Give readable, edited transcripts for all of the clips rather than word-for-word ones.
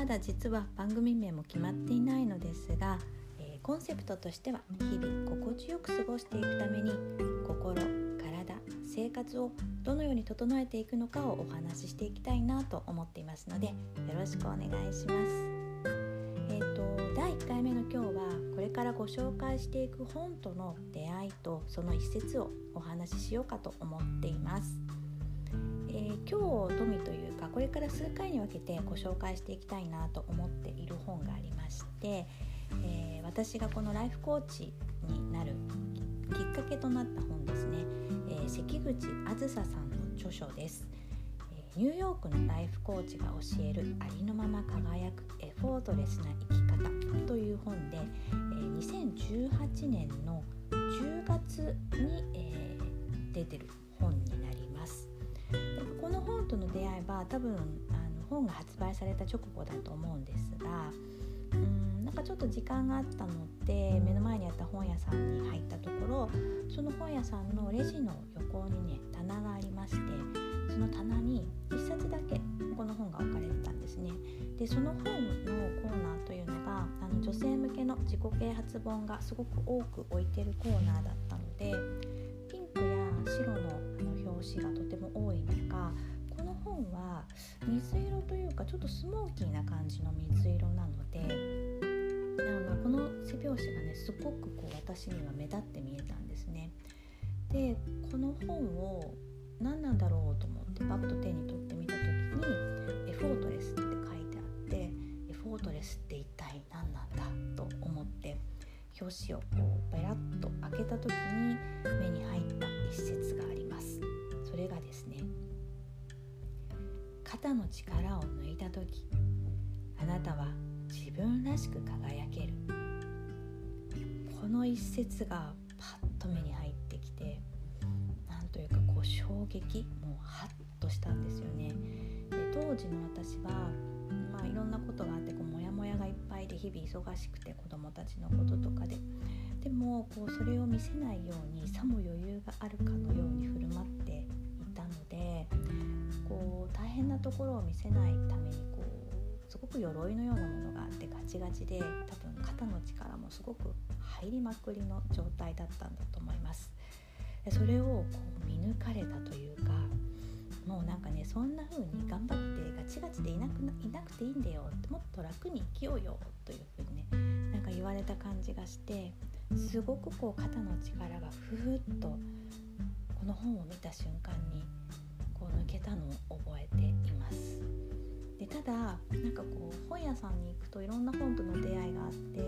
まだ実は番組名も決まっていないのですが、コンセプトとしては日々心地よく過ごしていくために心、体、生活をどのように整えていくのかをお話ししていきたいなと思っていますのでよろしくお願いします。第1回目の今日はこれからご紹介していく本との出会いとその一節をお話ししようかと思っています。今日富というかこれから数回に分けてご紹介していきたいなと思っている本がありまして、私がこのライフコーチになるきっかけとなった本ですね。関口あずささんの著書です。ニューヨークのライフコーチが教えるありのまま輝くエフォートレスな生き方という本で、2018年の10月に、出てる本になります。この本との出会いは多分本が発売された直後だと思うんですが、なんかちょっと時間があったので目の前にあった本屋さんに入ったところ、その本屋さんのレジの横にね棚がありまして、その棚に1冊だけこの本が置かれてたんですね。でその本のコーナーというのが女性向けの自己啓発本がすごく多く置いてるコーナーだったので、ピンクや白の表紙がとても多い中、この本は水色というかちょっとスモーキーな感じの水色なので、この背表紙がねすごくこう私には目立って見えたんですね。でこの本を何なんだろうと思ってパッと手に取ってみた時にエフォートレスって書いてあって、エフォートレスって一体何なんだと思って表紙をこうペラッと開けた時に目に入った一節があります。それがですね、肩の力を抜いた時あなたは自分らしく輝ける。この一節がパッと目に入ってきて、なんというかこう衝撃、もうハッとしたんですよね。で当時の私は、いろんなことがあってこうモヤモヤがいっぱいで日々忙しくて、子どもたちのこととかで、でもこうそれを見せないようにさも余裕があるかのように振る舞っていたので、こう大変なところを見せないためにこうすごく鎧のようなものがあってガチガチで、多分肩の力もすごく入りまくりの状態だったんだと思います。それをこう見抜かれたというか、もうなんかねそんな風に頑張ってガチガチでいなくていいんだよって、もっと楽に生きようよという風にねなんか言われた感じがして、すごくこう肩の力がふーっとこの本を見た瞬間にこう抜けたのを覚えています。でただなんかこう本屋さんに行くといろんな本との出会いがあって、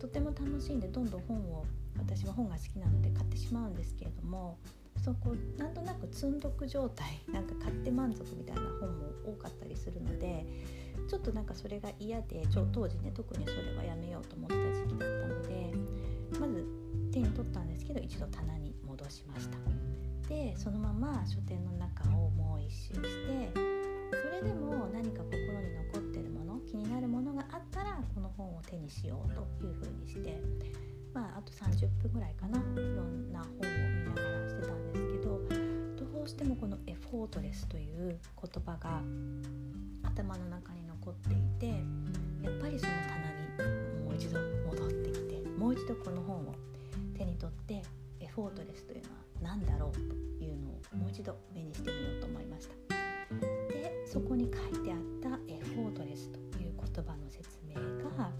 とても楽しんでどんどん本を、私は本が好きなので買ってしまうんですけれども、そうこうなんとなく積んどく状態、なんか買って満足みたいな本も多かったりするので、ちょっとなんかそれが嫌で当時ね特にそれはやめようと思ってた時期だったので、まず手に取ったんですけど一度棚に戻しました。でそのまま書店の中をもう一周して、それでも何か心に残ってるもの、気になるものがあったらこの本を手にしようというふうにして、あと30分ぐらいかな、いろんな本を見ながらしてたんですけど、どうしてもこのエフォートレスという言葉が頭の中に残っていて、やっぱりその棚にもう一度戻ってきて、もう一度この本を手に取ってエフォートレスというのは何だろうというのをもう一度目にしてみようと思いました。そこに書いてあったエフォートレスという言葉の説明が、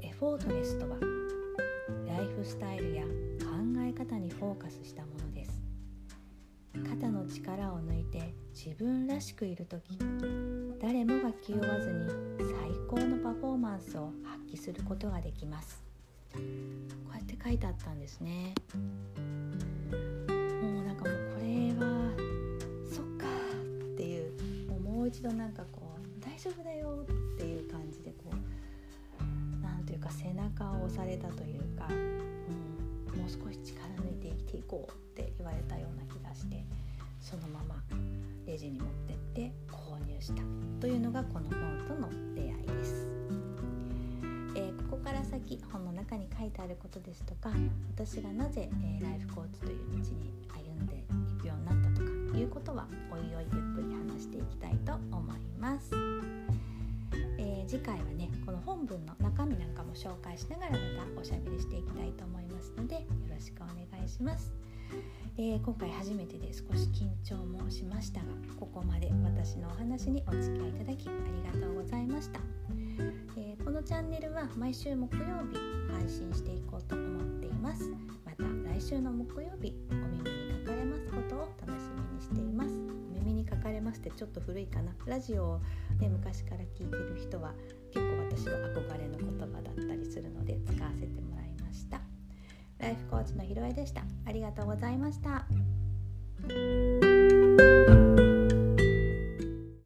エフォートレスとはライフスタイルや考え方にフォーカスしたものです。肩の力を抜いて自分らしくいるとき、誰もが気負わずに最高のパフォーマンスを発揮することができます。こうやって書いてあったんですね。一度なんかこう大丈夫だよっていう感じでこうなんというか背中を押されたというか、もう少し力抜いて生きていこうって言われたような気がして、そのままレジに持ってって購入したというのがこの本との出会いです。ここから先本の中に書いてあることですとか、私がなぜ、ライフコーチという道に歩んでいくようになったとかいうことはおいおいゆっくり話していきたいいと思います。次回はね、この本文の中身なんかも紹介しながらまたおしゃべりしていきたいと思いますので、よろしくお願いします。今回初めてで少し緊張もしましたが、ここまで私のお話にお付き合いいただきありがとうございました。このチャンネルは毎週木曜日配信していこうと思っています。また来週の木曜日、お耳にかかれますことを楽しみにしています。お耳にかかれますってちょっと古いかな。ラジオを、ね、昔から聞いてる人は結構私は憧れの言葉だったりするので使わせてもらいました。ライフコーチのひろえでした。ありがとうございました。